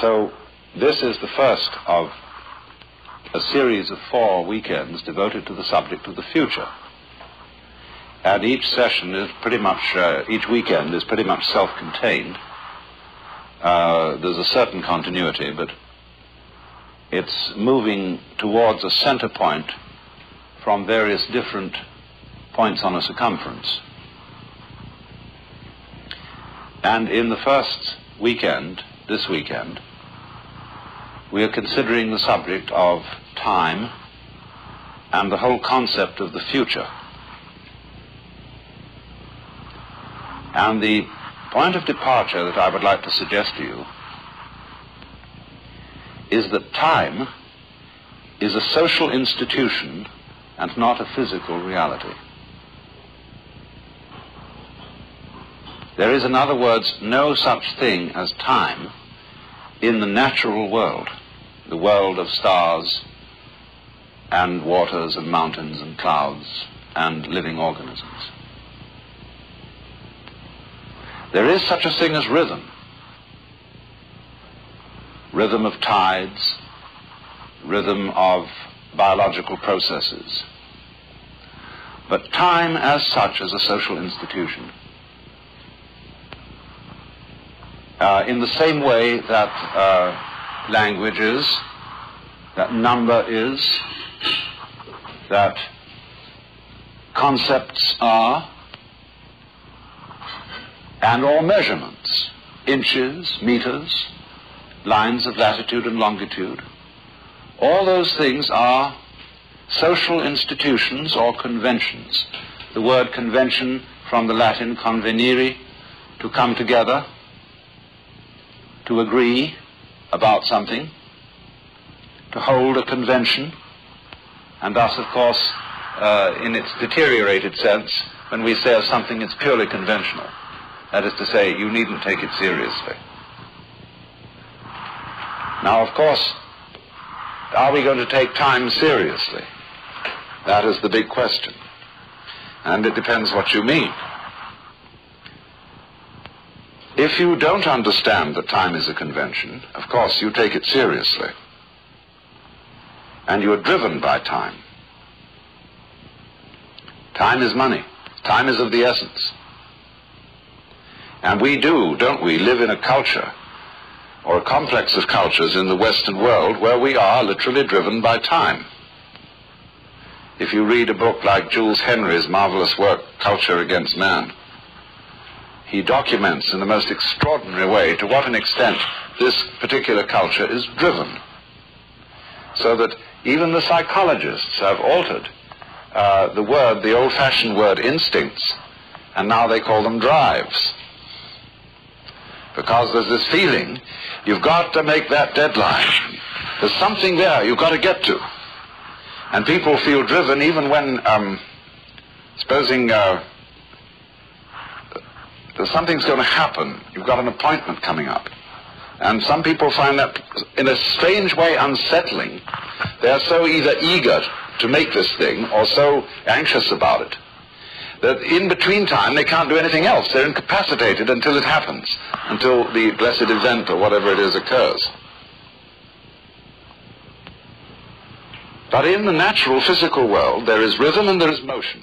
So this is the first of a series of 4 weekends devoted to the subject of the future. And each session is pretty much, each weekend is pretty much self-contained. There's a certain continuity, but it's moving towards a center point from various different points on a circumference. And in the first weekend, this weekend, we are considering the subject of time and the whole concept of the future. And the point of departure that I would like to suggest to you is that time is a social institution and not a physical reality. There is, in other words, no such thing as time in the natural world, the world of stars and waters and mountains and clouds and living organisms. There is such a thing as rhythm. Rhythm of tides, rhythm of biological processes. But time as such is a social institution. In the same way that language is, that number is, that concepts are, and all measurements, inches, meters, lines of latitude and longitude, all those things are social institutions or conventions. The word convention from the Latin convenire, to come together, to agree about something, to hold a convention, and thus, of course, in its deteriorated sense, when we say of something it's purely conventional. That is to say, you needn't take it seriously. Now, of course, are we going to take time seriously? That is the big question. And it depends what you mean. If you don't understand that time is a convention, of course, you take it seriously. And you are driven by time. Time is money. Time is of the essence. And we do, don't we, live in a culture, or a complex of cultures in the Western world, where we are literally driven by time. If you read a book like Jules Henry's marvelous work, Culture Against Man, he documents in the most extraordinary way to what an extent this particular culture is driven. So that even the psychologists have altered the word, the old-fashioned word, instincts, and now they call them drives. Because there's this feeling, you've got to make that deadline. There's something there you've got to get to. And people feel driven even when, supposing something's going to happen, you've got an appointment coming up. And some people find that in a strange way unsettling. They're so either eager to make this thing or so anxious about it, that in between time they can't do anything else. They're incapacitated until it happens, until the blessed event or whatever it is occurs. But in the natural physical world there is rhythm and there is motion.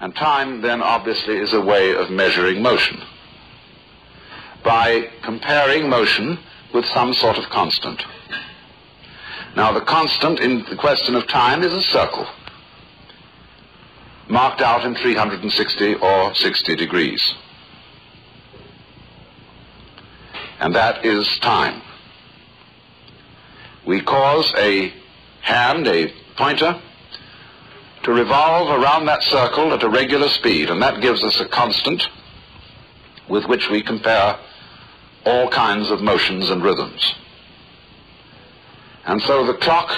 And time then obviously is a way of measuring motion by comparing motion with some sort of constant. Now the constant in the question of time is a circle, marked out in 360 or 60 degrees. And that is time. We cause a hand, a pointer, to revolve around that circle at a regular speed, and that gives us a constant with which we compare all kinds of motions and rhythms. And so the clock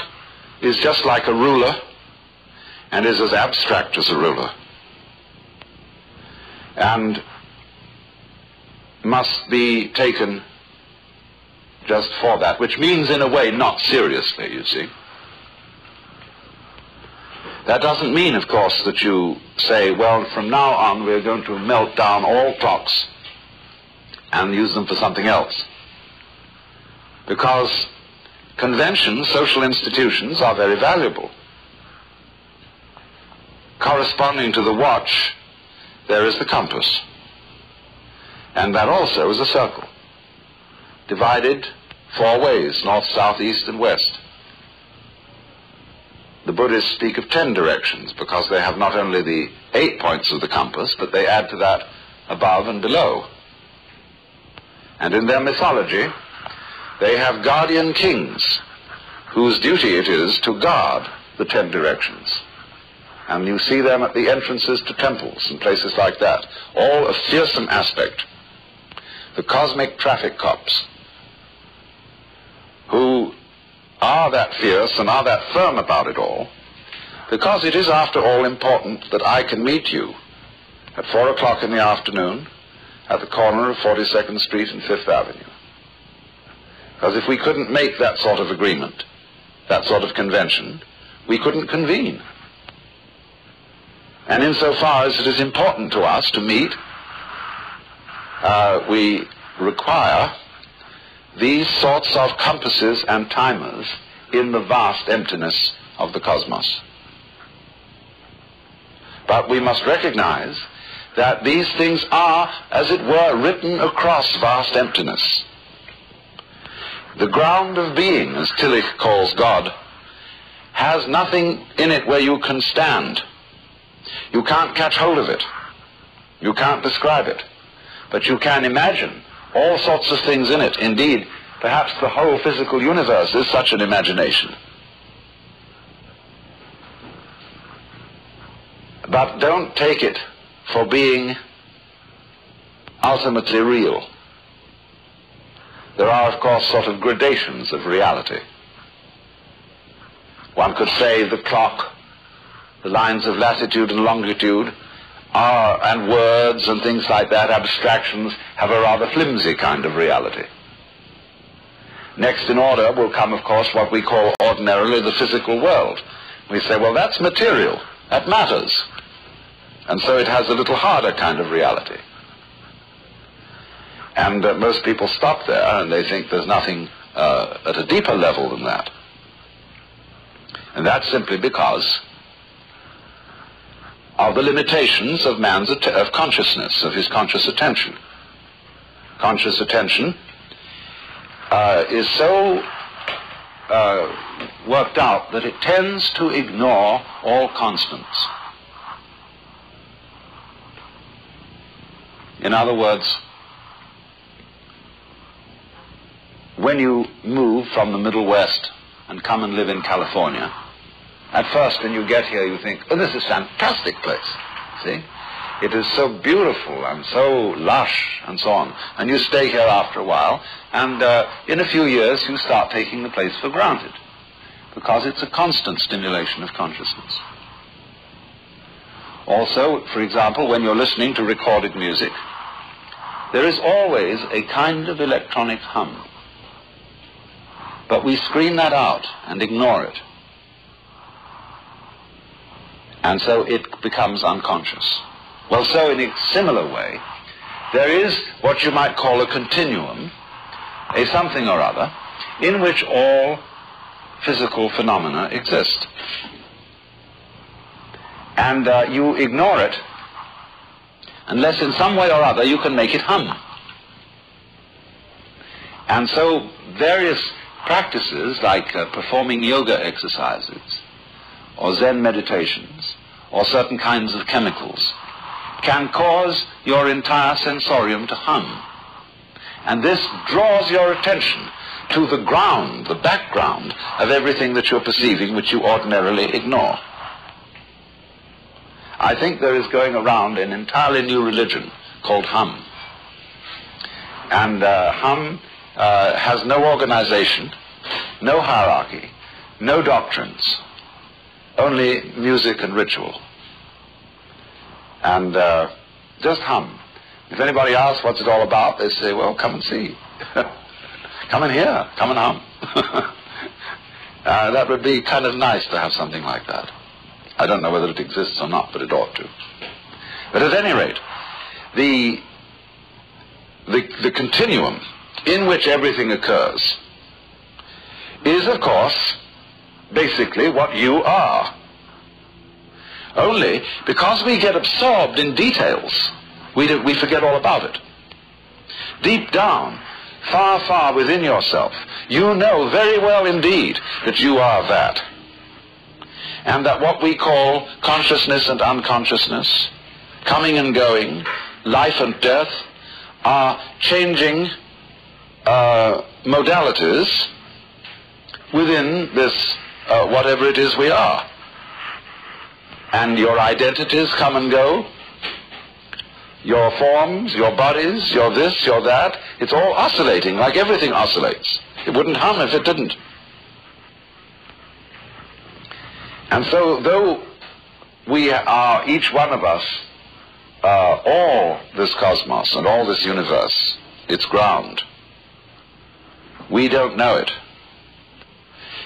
is just like a ruler, and is as abstract as a ruler, and must be taken just for that, which means in a way not seriously, you see. That doesn't mean, of course, that you say, well, from now on we're going to melt down all clocks and use them for something else. Because conventions, social institutions, are very valuable. Corresponding to the watch, there is the compass. And that also is a circle, divided four ways, north, south, east, and west. The Buddhists speak of 10 directions because they have not only the 8 points of the compass, but they add to that above and below. And in their mythology, they have guardian kings whose duty it is to guard the 10 directions. And you see them at the entrances to temples and places like that, all a fearsome aspect. The cosmic traffic cops, who are that fierce and are that firm about it all, because it is, after all, important that I can meet you at 4 o'clock in the afternoon at the corner of 42nd Street and 5th Avenue. Because if we couldn't make that sort of agreement, that sort of convention, we couldn't convene. And insofar as it is important to us to meet, we require these sorts of compasses and timers in the vast emptiness of the cosmos. But we must recognize that these things are, as it were, written across vast emptiness. The ground of being, as Tillich calls God, has nothing in it where you can stand. You can't catch hold of it. You can't describe it. But you can imagine all sorts of things in it. Indeed, perhaps the whole physical universe is such an imagination. But don't take it for being ultimately real. There are, of course, sort of gradations of reality. One could say the clock, the lines of latitude and longitude, are, and words and things like that, abstractions, have a rather flimsy kind of reality. Next in order will come, of course, what we call ordinarily the physical world. We say, well, that's material, that matters. And so it has a little harder kind of reality. And most people stop there and they think there's nothing at a deeper level than that. And that's simply because of the limitations of man's consciousness, of his conscious attention. Conscious attention is so worked out that it tends to ignore all constants. In other words, when you move from the Middle West and come and live in California, at first, when you get here, you think, oh, this is a fantastic place, see? It is so beautiful and so lush and so on. And you stay here after a while, and in a few years, you start taking the place for granted, because it's a constant stimulation of consciousness. Also, for example, when you're listening to recorded music, there is always a kind of electronic hum. But we screen that out and ignore it. And so it becomes unconscious. Well, so in a similar way, there is what you might call a continuum, a something or other, in which all physical phenomena exist. And you ignore it unless in some way or other you can make it hum. And so various practices like performing yoga exercises, or Zen meditations, or certain kinds of chemicals, can cause your entire sensorium to hum. And this draws your attention to the ground, the background of everything that you're perceiving, which you ordinarily ignore. I think there is going around an entirely new religion called hum. And hum has no organization, no hierarchy, no doctrines, only music and ritual. And just hum. If anybody asks what's it all about, they say, well, come and see. Come in here, come and hum. That would be kind of nice to have something like that. I don't know whether it exists or not, but it ought to. But at any rate, the the continuum in which everything occurs is, of course, basically what you are. Only because we get absorbed in details, we forget all about it. Deep down, far, far within yourself, you know very well indeed that you are that. And that what we call consciousness and unconsciousness, coming and going, life and death, are changing modalities within this whatever it is we are. And your identities come and go, your forms, your bodies, your this, your that, it's all oscillating like everything oscillates. It wouldn't hum if it didn't. And so though we are, each one of us, all this cosmos and all this universe, its ground, we don't know it.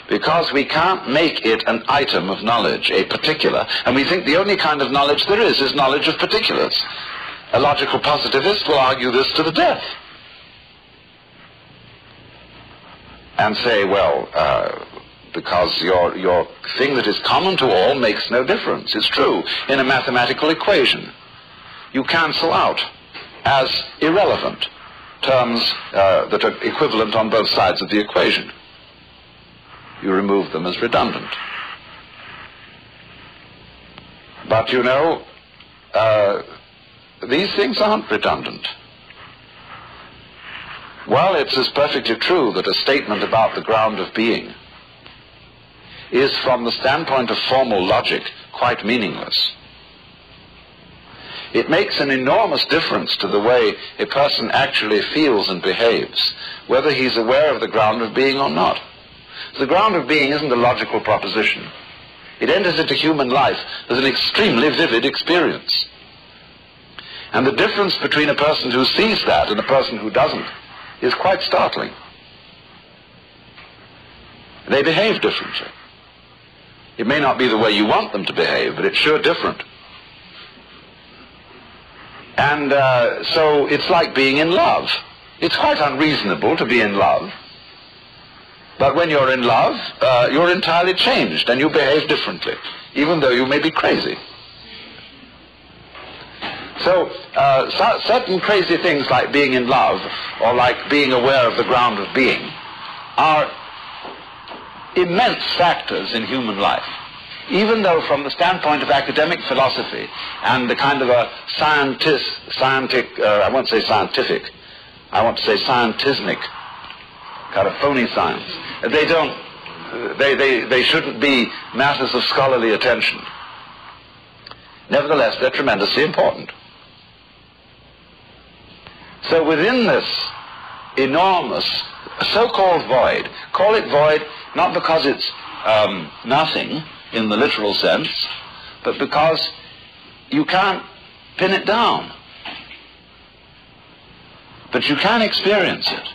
Because we can't make it an item of knowledge, a particular, and we think the only kind of knowledge there is knowledge of particulars. A logical positivist will argue this to the death. And say, well, because your thing that is common to all makes no difference. It's true. In a mathematical equation, you cancel out as irrelevant terms that are equivalent on both sides of the equation. You remove them as redundant. But you know, these things aren't redundant. While it's as perfectly true that a statement about the ground of being is from the standpoint of formal logic quite meaningless, it makes an enormous difference to the way a person actually feels and behaves, whether he's aware of the ground of being or not. The ground of being isn't a logical proposition. It enters into human life as an extremely vivid experience. And the difference between a person who sees that and a person who doesn't is quite startling. They behave differently. It may not be the way you want them to behave, but it's sure different. And so it's like being in love. It's quite unreasonable to be in love. But when you're in love, you're entirely changed and you behave differently, even though you may be crazy. So, certain crazy things like being in love or like being aware of the ground of being are immense factors in human life, even though from the standpoint of academic philosophy and the kind of a I won't say scientific, I want to say scientismic, kind of phony science, they don't, they shouldn't be matters of scholarly attention. Nevertheless, they're tremendously important. So within this enormous so-called void, call it void not because it's nothing in the literal sense, but because you can't pin it down. But you can experience it.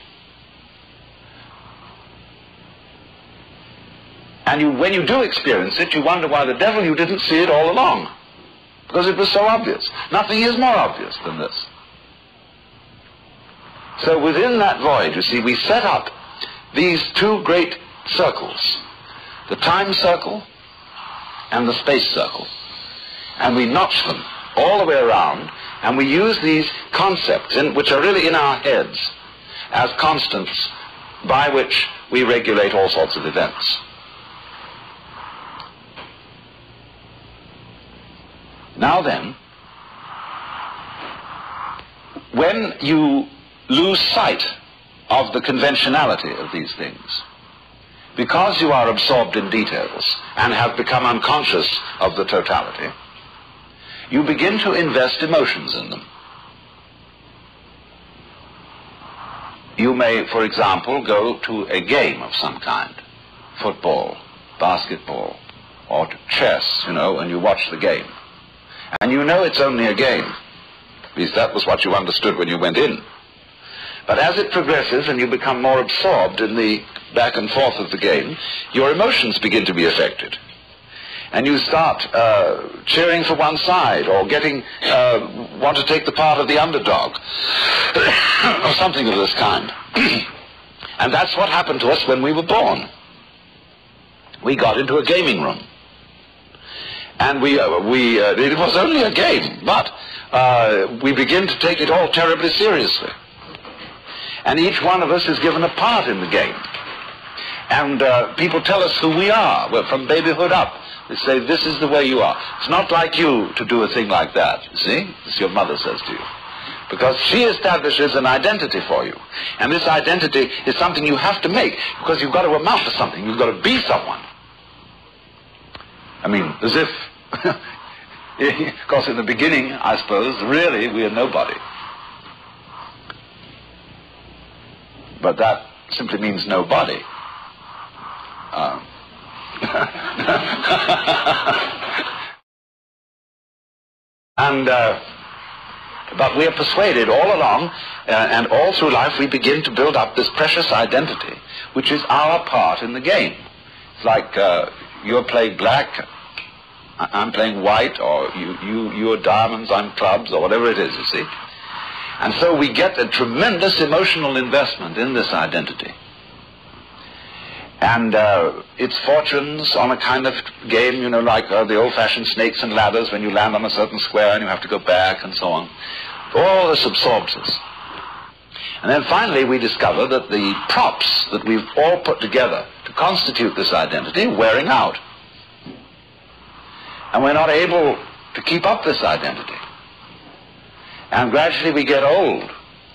And you, when you do experience it, you wonder why the devil you didn't see it all along. Because it was so obvious. Nothing is more obvious than this. So within that void, you see, we set up these two great circles, the time circle and the space circle. And we notch them all the way around, and we use these concepts, which are really in our heads, as constants by which we regulate all sorts of events. Now then, when you lose sight of the conventionality of these things, because you are absorbed in details and have become unconscious of the totality, you begin to invest emotions in them. You may, for example, go to a game of some kind, football, basketball, or chess, you know, and you watch the game. And you know it's only a game. At least that was what you understood when you went in. But as it progresses and you become more absorbed in the back and forth of the game, your emotions begin to be affected. and you start cheering for one side or getting want to take the part of the underdog or something of this kind. And that's what happened to us when we were born. We got into a gaming room. And it was only a game, but we begin to take it all terribly seriously. And each one of us is given a part in the game. And people tell us who we are. We're from babyhood up. They say, this is the way you are. It's not like you to do a thing like that, you see? As your mother says to you. Because she establishes an identity for you. And this identity is something you have to make, because you've got to amount to something. You've got to be someone. I mean, as if... Of course, in the beginning, I suppose, really, we are nobody. But that simply means nobody. And... but we are persuaded all along, and all through life, we begin to build up this precious identity, which is our part in the game. It's like you're playing black, I'm playing white, or you're diamonds, I'm clubs, or whatever it is, you see. And so we get a tremendous emotional investment in this identity. And it's fortunes on a kind of game, you know, like the old-fashioned snakes and ladders, when you land on a certain square and you have to go back and so on. All this absorbs us. And then finally we discover that the props that we've all put together to constitute this identity are wearing out. And we're not able to keep up this identity. And gradually we get old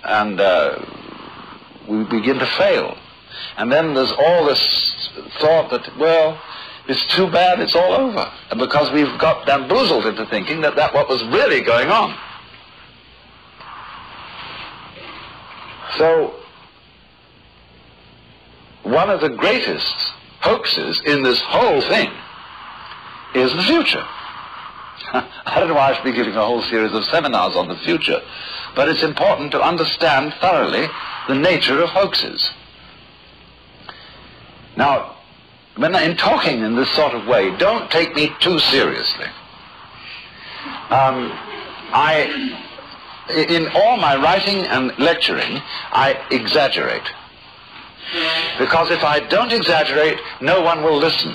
and we begin to fail. And then there's all this thought that, well, it's too bad, it's all over. And because we've got bamboozled into thinking that what was really going on. So, one of the greatest hoaxes in this whole thing is the future. I don't know why I should be giving a whole series of seminars on the future, but it's important to understand thoroughly the nature of hoaxes. Now, when in talking in this sort of way, don't take me too seriously. In all my writing and lecturing, I exaggerate. Because if I don't exaggerate, no one will listen.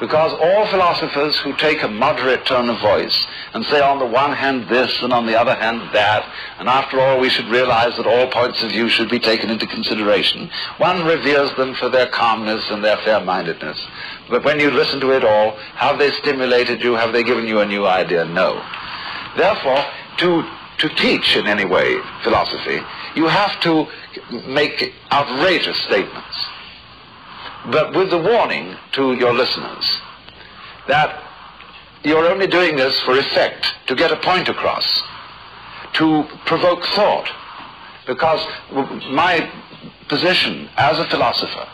Because all philosophers who take a moderate tone of voice and say on the one hand this and on the other hand that, and after all we should realize that all points of view should be taken into consideration, one reveres them for their calmness and their fair-mindedness. But when you listen to it all, have they stimulated you? Have they given you a new idea? No. Therefore, to teach in any way philosophy, you have to make outrageous statements, but with the warning to your listeners that you're only doing this for effect, to get a point across, to provoke thought, because my position as a philosopher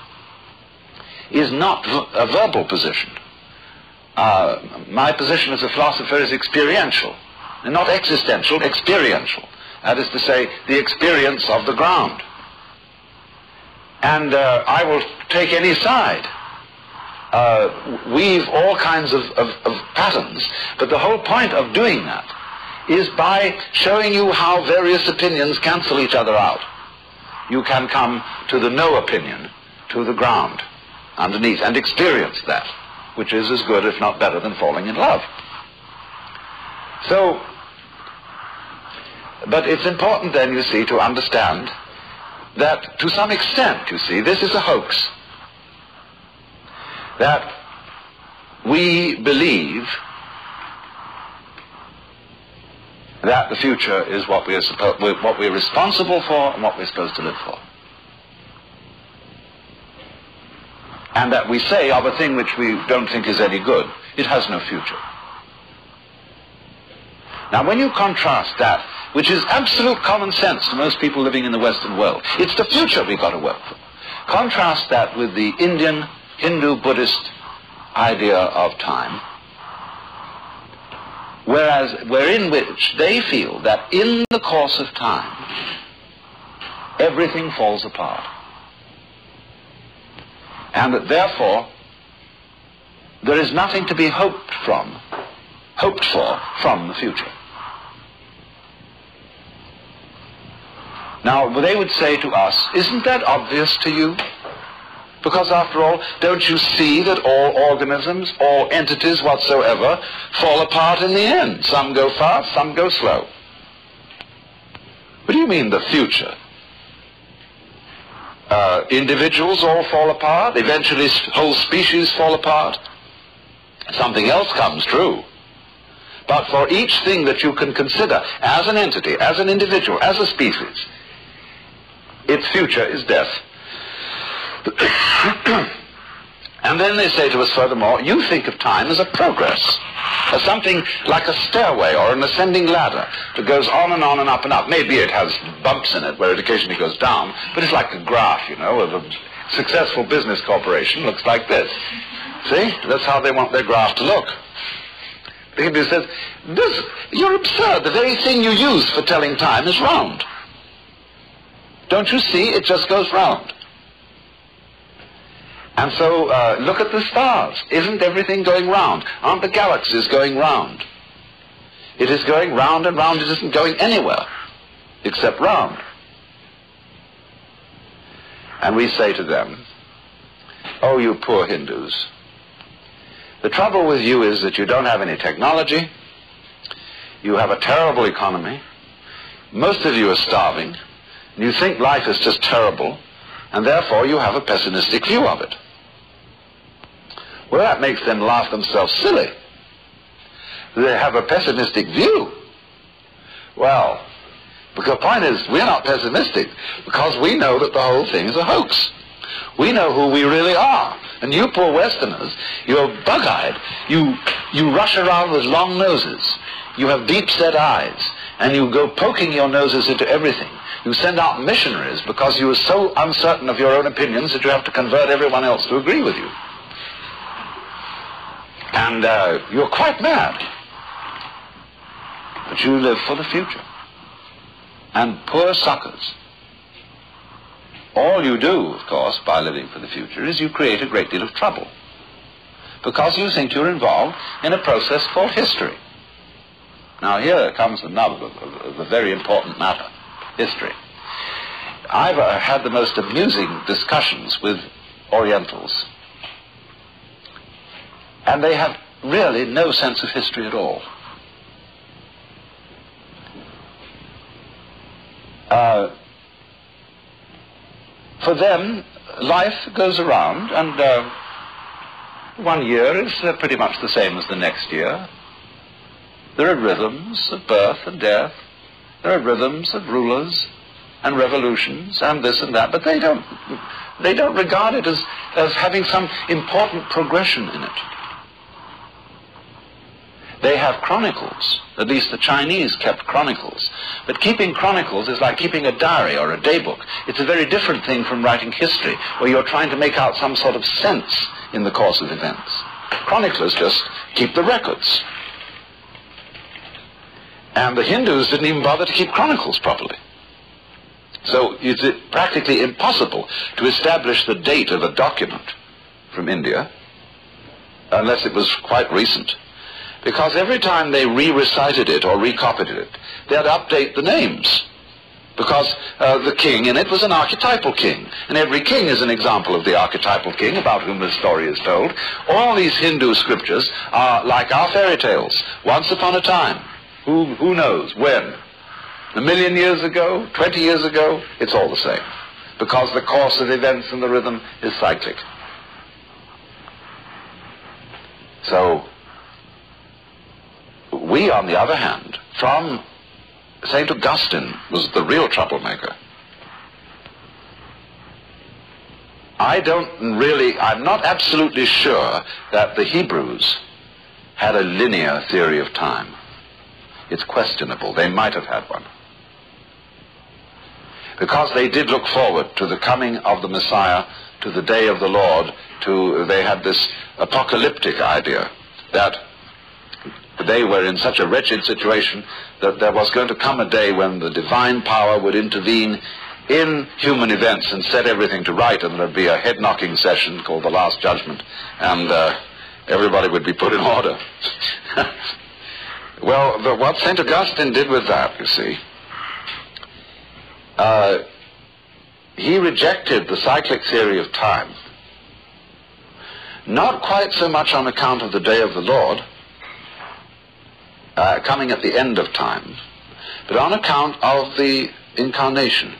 is not a verbal position. My position as a philosopher is experiential, and not existential, experiential. That is to say, the experience of the ground. And I will take any side, weave all kinds of patterns, but the whole point of doing that is by showing you how various opinions cancel each other out. You can come to the no opinion, to the ground underneath, and experience that, which is as good, if not better, than falling in love. So, but it's important then, you see, to understand that to some extent, you see, this is a hoax. That we believe that the future is what we are what we're responsible for and what we're supposed to live for. And that we say of a thing which we don't think is any good, it has no future. Now, when you contrast that, which is absolute common sense to most people living in the Western world, it's the future we've got to work for. Contrast that with the Indian, Hindu, Buddhist idea of time, wherein which they feel that in the course of time, everything falls apart. And that therefore, there is nothing to be hoped for from the future. Now, they would say to us, isn't that obvious to you? Because after all, don't you see that all organisms, all entities whatsoever, fall apart in the end? Some go fast, some go slow. What do you mean the future? Individuals all fall apart, eventually whole species fall apart. Something else comes true. But for each thing that you can consider as an entity, as an individual, as a species, its future is death. And then they say to us furthermore, you think of time as a progress, as something like a stairway or an ascending ladder that goes on and on and up and up. Maybe it has bumps in it where it occasionally goes down, but it's like a graph, you know, of a successful business corporation looks like this. See? That's how they want their graph to look. The Hebrew says, this, you're absurd. The very thing you use for telling time is round. Don't you see? It just goes round. And so, look at the stars. Isn't everything going round? Aren't the galaxies going round? It is going round and round. It isn't going anywhere except round. And we say to them, oh, you poor Hindus, the trouble with you is that you don't have any technology, you have a terrible economy, most of you are starving, and you think life is just terrible, and therefore you have a pessimistic view of it. Well, that makes them laugh themselves silly. They have a pessimistic view. Well, the point is, we're not pessimistic, because we know that the whole thing is a hoax. We know who we really are. And you poor Westerners, you're bug-eyed. You rush around with long noses. You have deep-set eyes. And you go poking your noses into everything. You send out missionaries because you are so uncertain of your own opinions that you have to convert everyone else to agree with you. And you're quite mad. But you live for the future. And poor suckers. All you do, of course, by living for the future is you create a great deal of trouble because you think you're involved in a process called history. Now here comes the nub of a very important matter, history. I've had the most amusing discussions with Orientals, and they have really no sense of history at all. For them, life goes around, and 1 year is pretty much the same as the next year. There are rhythms of birth and death. There are rhythms of rulers and revolutions and this and that, but they don't regard it as having some important progression in it. They have chronicles. At least the Chinese kept chronicles. But keeping chronicles is like keeping a diary or a daybook. It's a very different thing from writing history, where you're trying to make out some sort of sense in the course of events. Chroniclers just keep the records. And the Hindus didn't even bother to keep chronicles properly. So it's practically impossible to establish the date of a document from India, unless it was quite recent. Because every time they re-recited it or recopied it, they had to update the names. Because the king in it was an archetypal king. And every king is an example of the archetypal king about whom the story is told. All these Hindu scriptures are like our fairy tales. Once upon a time. Who knows when? 1 million years ago? 20 years ago? It's all the same. Because the course of events and the rhythm is cyclic. So we, on the other hand, from Saint Augustine was the real troublemaker. I'm not absolutely sure that the Hebrews had a linear theory of time. It's questionable. They might have had one. Because they did look forward to the coming of the Messiah, to the day of the Lord, they had this apocalyptic idea that they were in such a wretched situation that there was going to come a day when the divine power would intervene in human events and set everything to right, and there would be a head-knocking session called the Last Judgment, and everybody would be put in order. Well, what Saint Augustine did with that, you see, he rejected the cyclic theory of time, not quite so much on account of the day of the Lord, coming at the end of time, but on account of the Incarnation.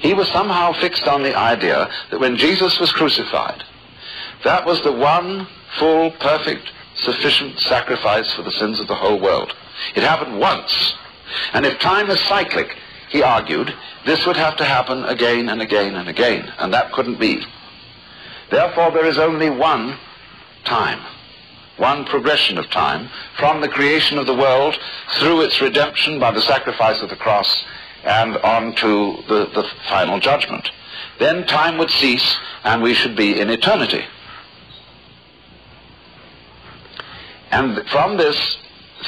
He was somehow fixed on the idea that when Jesus was crucified, that was the one full, perfect, sufficient sacrifice for the sins of the whole world. It happened once. And if time is cyclic, he argued, this would have to happen again and again and again, and that couldn't be. Therefore, there is only one time, one progression of time, from the creation of the world through its redemption by the sacrifice of the cross and on to the final judgment. Then time would cease and we should be in eternity. And from this,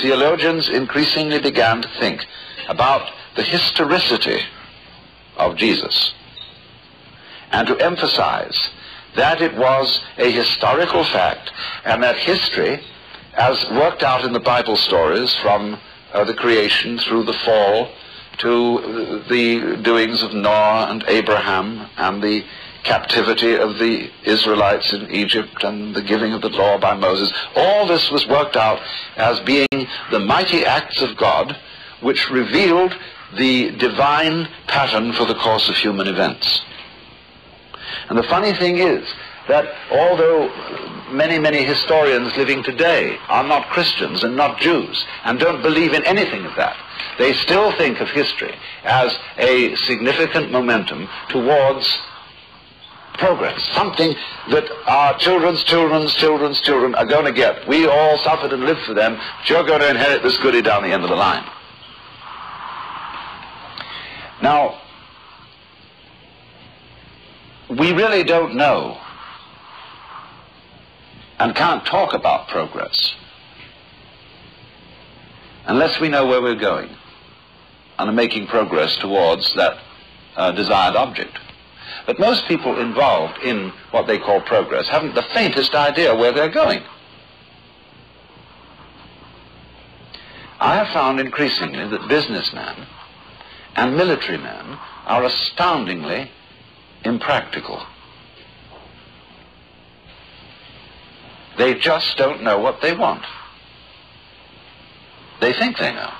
theologians increasingly began to think about the historicity of Jesus and to emphasize that it was a historical fact, and that history, as worked out in the Bible stories from the creation through the fall to the doings of Noah and Abraham and the captivity of the Israelites in Egypt and the giving of the law by Moses, all this was worked out as being the mighty acts of God which revealed the divine pattern for the course of human events. And the funny thing is that although many, many historians living today are not Christians and not Jews and don't believe in anything of that, they still think of history as a significant momentum towards progress, something that our children's children's children's children are going to get. We all suffered and lived for them, but you're going to inherit this goodie down the end of the line. Now, we really don't know and can't talk about progress unless we know where we're going and are making progress towards that desired object. But most people involved in what they call progress haven't the faintest idea where they're going. I have found increasingly that businessmen and military men are astoundingly impractical. They just don't know what they want. They think they know.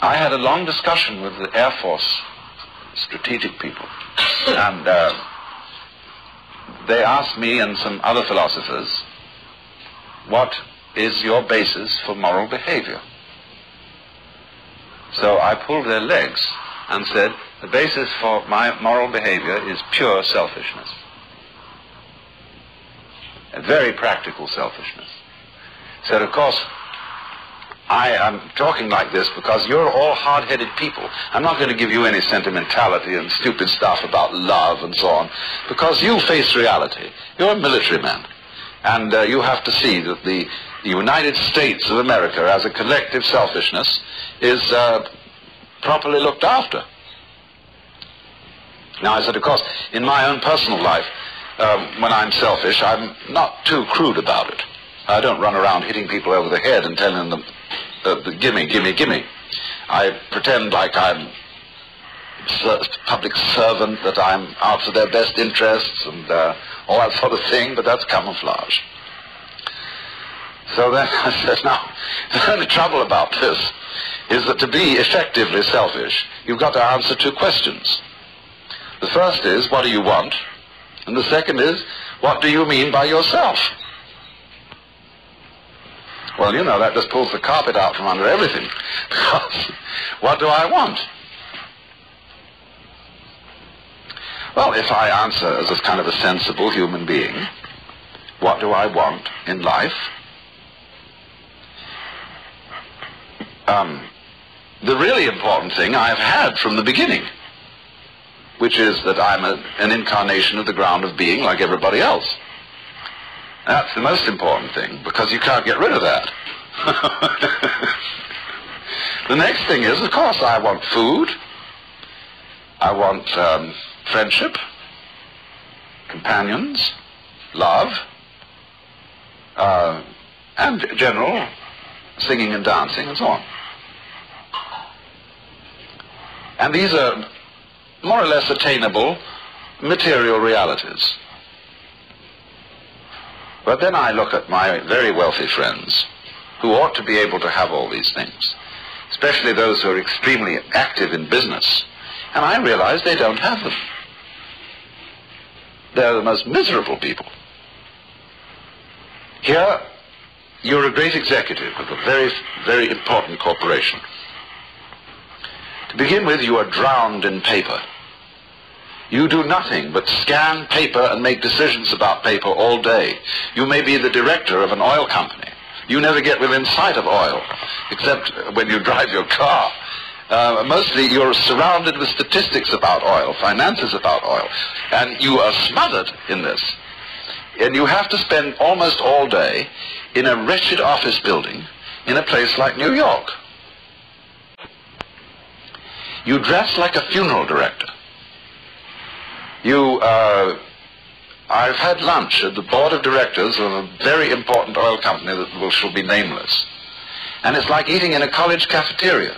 I had a long discussion with the Air Force strategic people, and they asked me and some other philosophers, what is your basis for moral behavior? So I pulled their legs and said, the basis for my moral behavior is pure selfishness. A very practical selfishness. Said, of course, I am talking like this because you're all hard-headed people. I'm not going to give you any sentimentality and stupid stuff about love and so on, because you face reality. You're a military man, and you have to see that the United States of America as a collective selfishness is properly looked after. Now, I said, of course, in my own personal life, when I'm selfish, I'm not too crude about it. I don't run around hitting people over the head and telling them, gimme, gimme, gimme. I pretend like I'm a public servant, that I'm out for their best interests and all that sort of thing, but that's camouflage. So then I said, now, the only trouble about this is that to be effectively selfish, you've got to answer two questions. The first is, what do you want? And the second is, what do you mean by yourself? Well, you know, that just pulls the carpet out from under everything, because what do I want? Well, if I answer as a kind of a sensible human being, what do I want in life? The really important thing I've had from the beginning, which is that I'm an incarnation of the ground of being like everybody else. That's the most important thing, because you can't get rid of that. The next thing is, of course, I want food. I want friendship. companions, love, and general singing and dancing and so on. And these are more or less attainable material realities. But then I look at my very wealthy friends who ought to be able to have all these things, especially those who are extremely active in business, and I realize they don't have them. They're the most miserable people. Here, you're a great executive of a very, very important corporation. To begin with, you are drowned in paper. You do nothing but scan paper and make decisions about paper all day. You may be the director of an oil company. You never get within sight of oil, except when you drive your car. Mostly you're surrounded with statistics about oil, finances about oil, and you are smothered in this. And you have to spend almost all day in a wretched office building in a place like New York. You dress like a funeral director. I've had lunch at the board of directors of a very important oil company that shall be nameless. And it's like eating in a college cafeteria.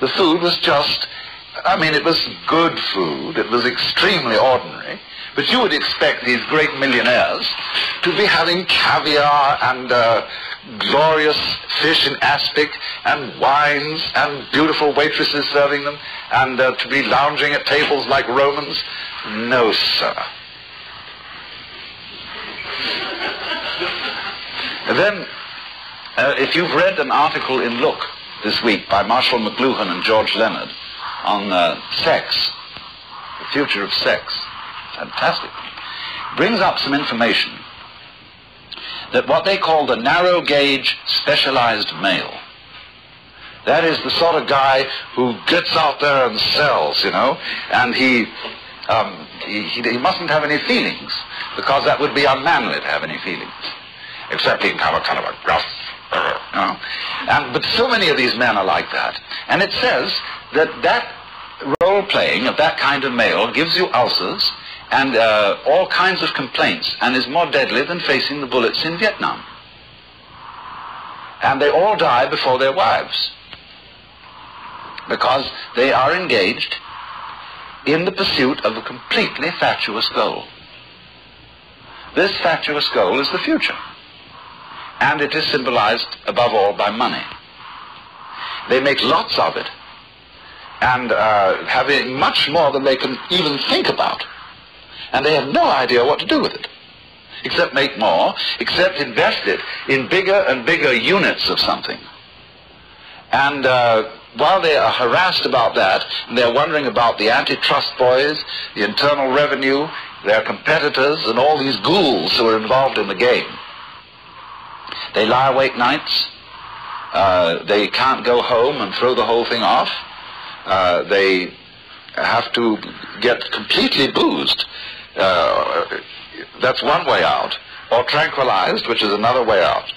The food was just, it was good food, it was extremely ordinary, but you would expect these great millionaires to be having caviar and glorious fish in aspic and wines and beautiful waitresses serving them and to be lounging at tables like Romans. No, sir. And then, if you've read an article in Look this week by Marshall McLuhan and George Leonard on sex, the future of sex, fantastic, brings up some information that what they call the narrow gauge specialized male, that is the sort of guy who gets out there and sells, you know, and he mustn't have any feelings, because that would be unmanly to have any feelings, except he can have a kind of a gruff, you know. But so many of these men are like that, and it says that that role playing of that kind of male gives you ulcers and all kinds of complaints, and is more deadly than facing the bullets in Vietnam. And they all die before their wives, because they are engaged in the pursuit of a completely fatuous goal. This fatuous goal is the future, and it is symbolized above all by money. They make lots of it, and having much more than they can even think about. And they have no idea what to do with it, except make more, except invest it in bigger and bigger units of something. And while they are harassed about that, and they're wondering about the antitrust boys, the Internal Revenue, their competitors, and all these ghouls who are involved in the game, they lie awake nights, they can't go home and throw the whole thing off, they have to get completely boozed. That's one way out, or tranquilized, which is another way out,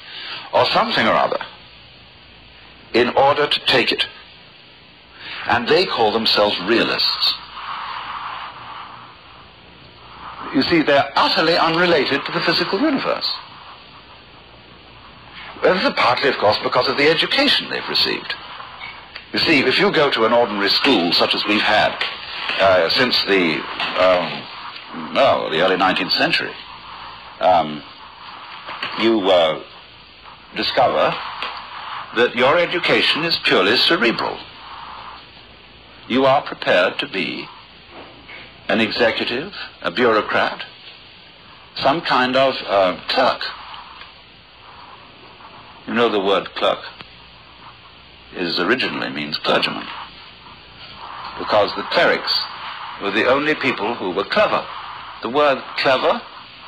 or something or other, in order to take it. And they call themselves realists. You see, they're utterly unrelated to the physical universe. Well, this is partly, of course, because of the education they've received. You see, if you go to an ordinary school, such as we've had since the early 19th century, you discover that your education is purely cerebral. You are prepared to be an executive, a bureaucrat, some kind of clerk. You know the word clerk originally means clergyman, because the clerics were the only people who were clever. The word clever,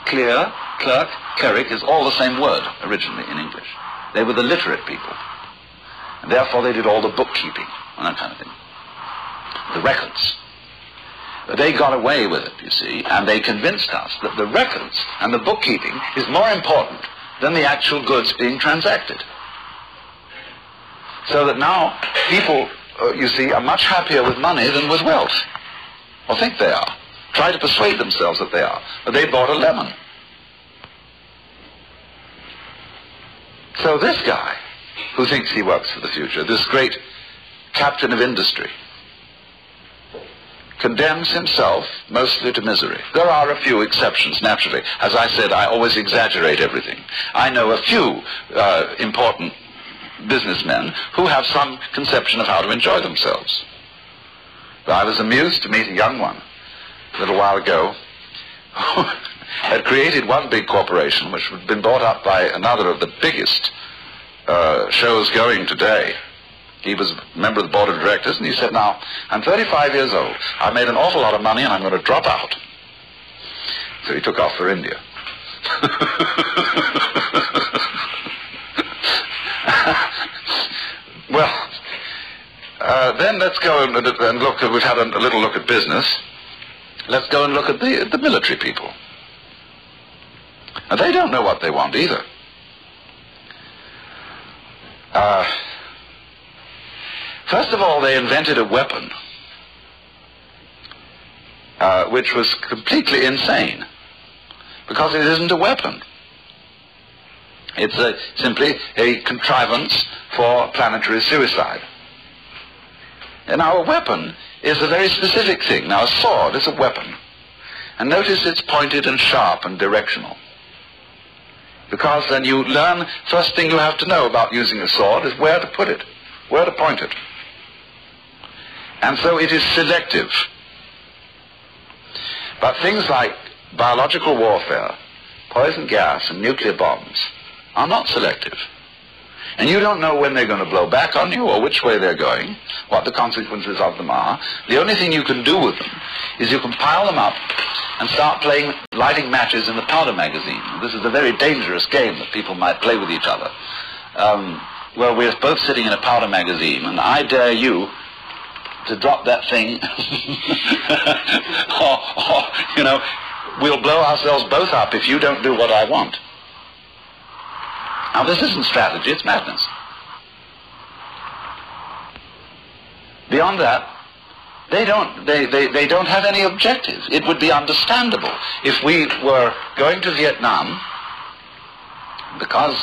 clear, clerk, cleric is all the same word originally in English. They were the literate people, and therefore they did all the bookkeeping and that kind of thing, the records. But they got away with it, you see, and they convinced us that the records and the bookkeeping is more important than the actual goods being transacted. So that now people, are much happier with money than with wealth, or think they are. try to persuade themselves that they are. But they bought a lemon. So this guy who thinks he works for the future, this great captain of industry, condemns himself mostly to misery. There are a few exceptions, naturally. As I said, I always exaggerate everything. I know a few important businessmen who have some conception of how to enjoy themselves. I was amused to meet a young one a little while ago who had created one big corporation which had been bought up by another of the biggest shows going today. He was a member of the board of directors, and he said, now, I'm 35 years old. I made an awful lot of money, and I'm going to drop out. So he took off for India. Well, then let's go and look. We've had a little look at business. Let's go and look at the military people. And they don't know what they want either. First of all, they invented a weapon which was completely insane, because it isn't a weapon. It's simply a contrivance for planetary suicide. And now, a weapon is a very specific thing. Now, a sword is a weapon. And notice it's pointed and sharp and directional. Because then you learn, first thing you have to know about using a sword is where to put it, where to point it. And so it is selective. But things like biological warfare, poison gas, and nuclear bombs are not selective. And you don't know when they're going to blow back on you or which way they're going, what the consequences of them are. The only thing you can do with them is you can pile them up and start playing, lighting matches in the powder magazine. This is a very dangerous game that people might play with each other. Well, we're both sitting in a powder magazine, and I dare you to drop that thing, or, you know, we'll blow ourselves both up if you don't do what I want. Now, this isn't strategy, it's madness. Beyond that, they don't have any objective. It would be understandable if we were going to Vietnam because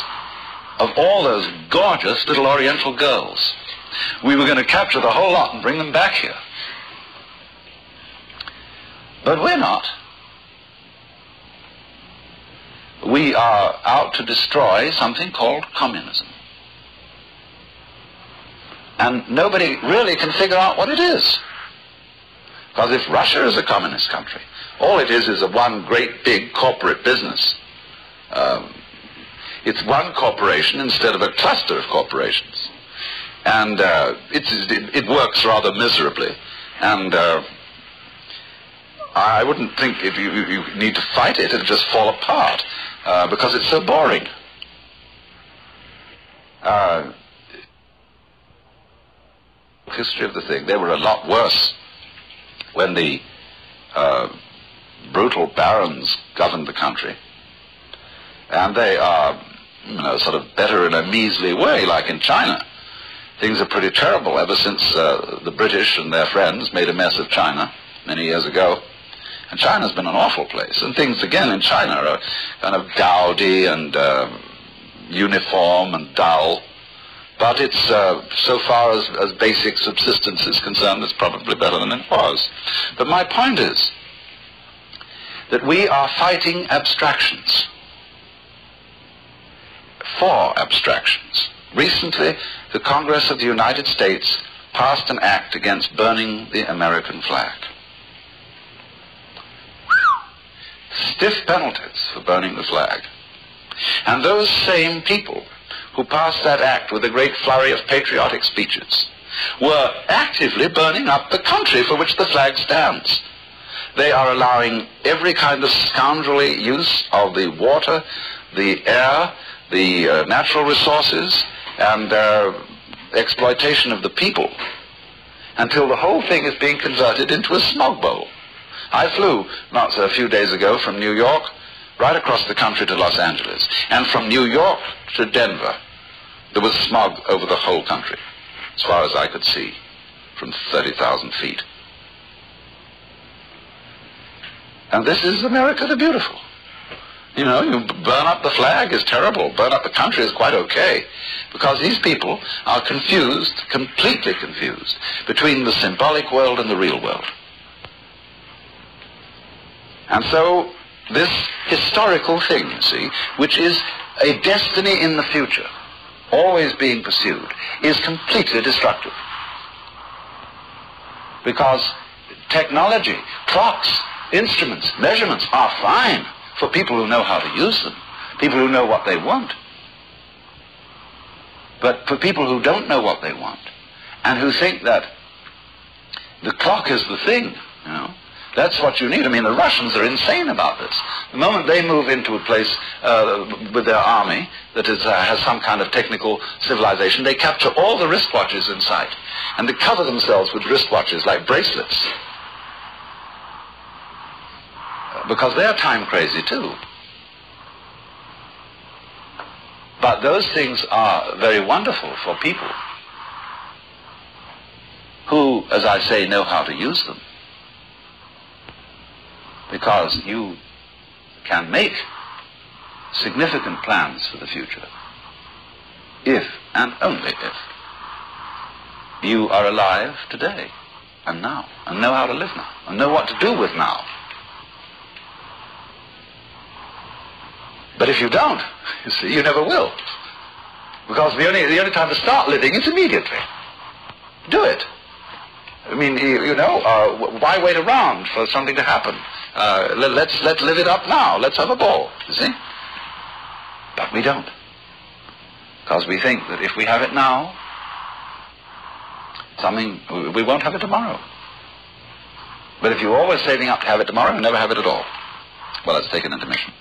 of all those gorgeous little Oriental girls. We were going to capture the whole lot and bring them back here. But we're not. We are out to destroy something called communism. And nobody really can figure out what it is. Because if Russia is a communist country, all it is a one great big corporate business. It's one corporation instead of a cluster of corporations. And it works rather miserably. And I wouldn't think if you need to fight it, it'll just fall apart. Because it's so boring. History of the thing, they were a lot worse when the brutal barons governed the country, and they are, you know, sort of better in a measly way, like in China. Things are pretty terrible ever since the British and their friends made a mess of China many years ago. And China's been an awful place. And things, again, in China are kind of dowdy and uniform and dull. But it's, so far as basic subsistence is concerned, it's probably better than it was. But my point is that we are fighting abstractions for abstractions. Recently, the Congress of the United States passed an act against burning the American flag. Stiff penalties for burning the flag. And those same people who passed that act with a great flurry of patriotic speeches were actively burning up the country for which the flag stands. They are allowing every kind of scoundrelly use of the water, the air, the natural resources, and exploitation of the people, until the whole thing is being converted into a smog bowl. I flew not so a few days ago from New York right across the country to Los Angeles, and from New York to Denver there was smog over the whole country as far as I could see from 30,000 feet. And this is America the Beautiful. You know, you burn up the flag is terrible. Burn up the country is quite okay. Because these people are confused, completely confused, between the symbolic world and the real world. And so this historical thing, you see, which is a destiny in the future, always being pursued, is completely destructive. Because technology, clocks, instruments, measurements are fine for people who know how to use them, people who know what they want. But for people who don't know what they want and who think that the clock is the thing, you know, that's what you need. I mean, the Russians are insane about this. The moment they move into a place with their army that is, has some kind of technical civilization, they capture all the wristwatches in sight, and they cover themselves with wristwatches like bracelets. Because they're time crazy too. But those things are very wonderful for people who, as I say, know how to use them. Because you can make significant plans for the future if and only if you are alive today and now, and know how to live now, and know what to do with now. But if you don't, you see, you never will. Because the only time to start living is immediately. Do it. I mean, you know, why wait around for something to happen? Let's live it up now. Let's have a ball, you see? But we don't. Because we think that if we have it now, something, we won't have it tomorrow. But if you're always saving up to have it tomorrow, you never have it at all. Well, let's take an intermission.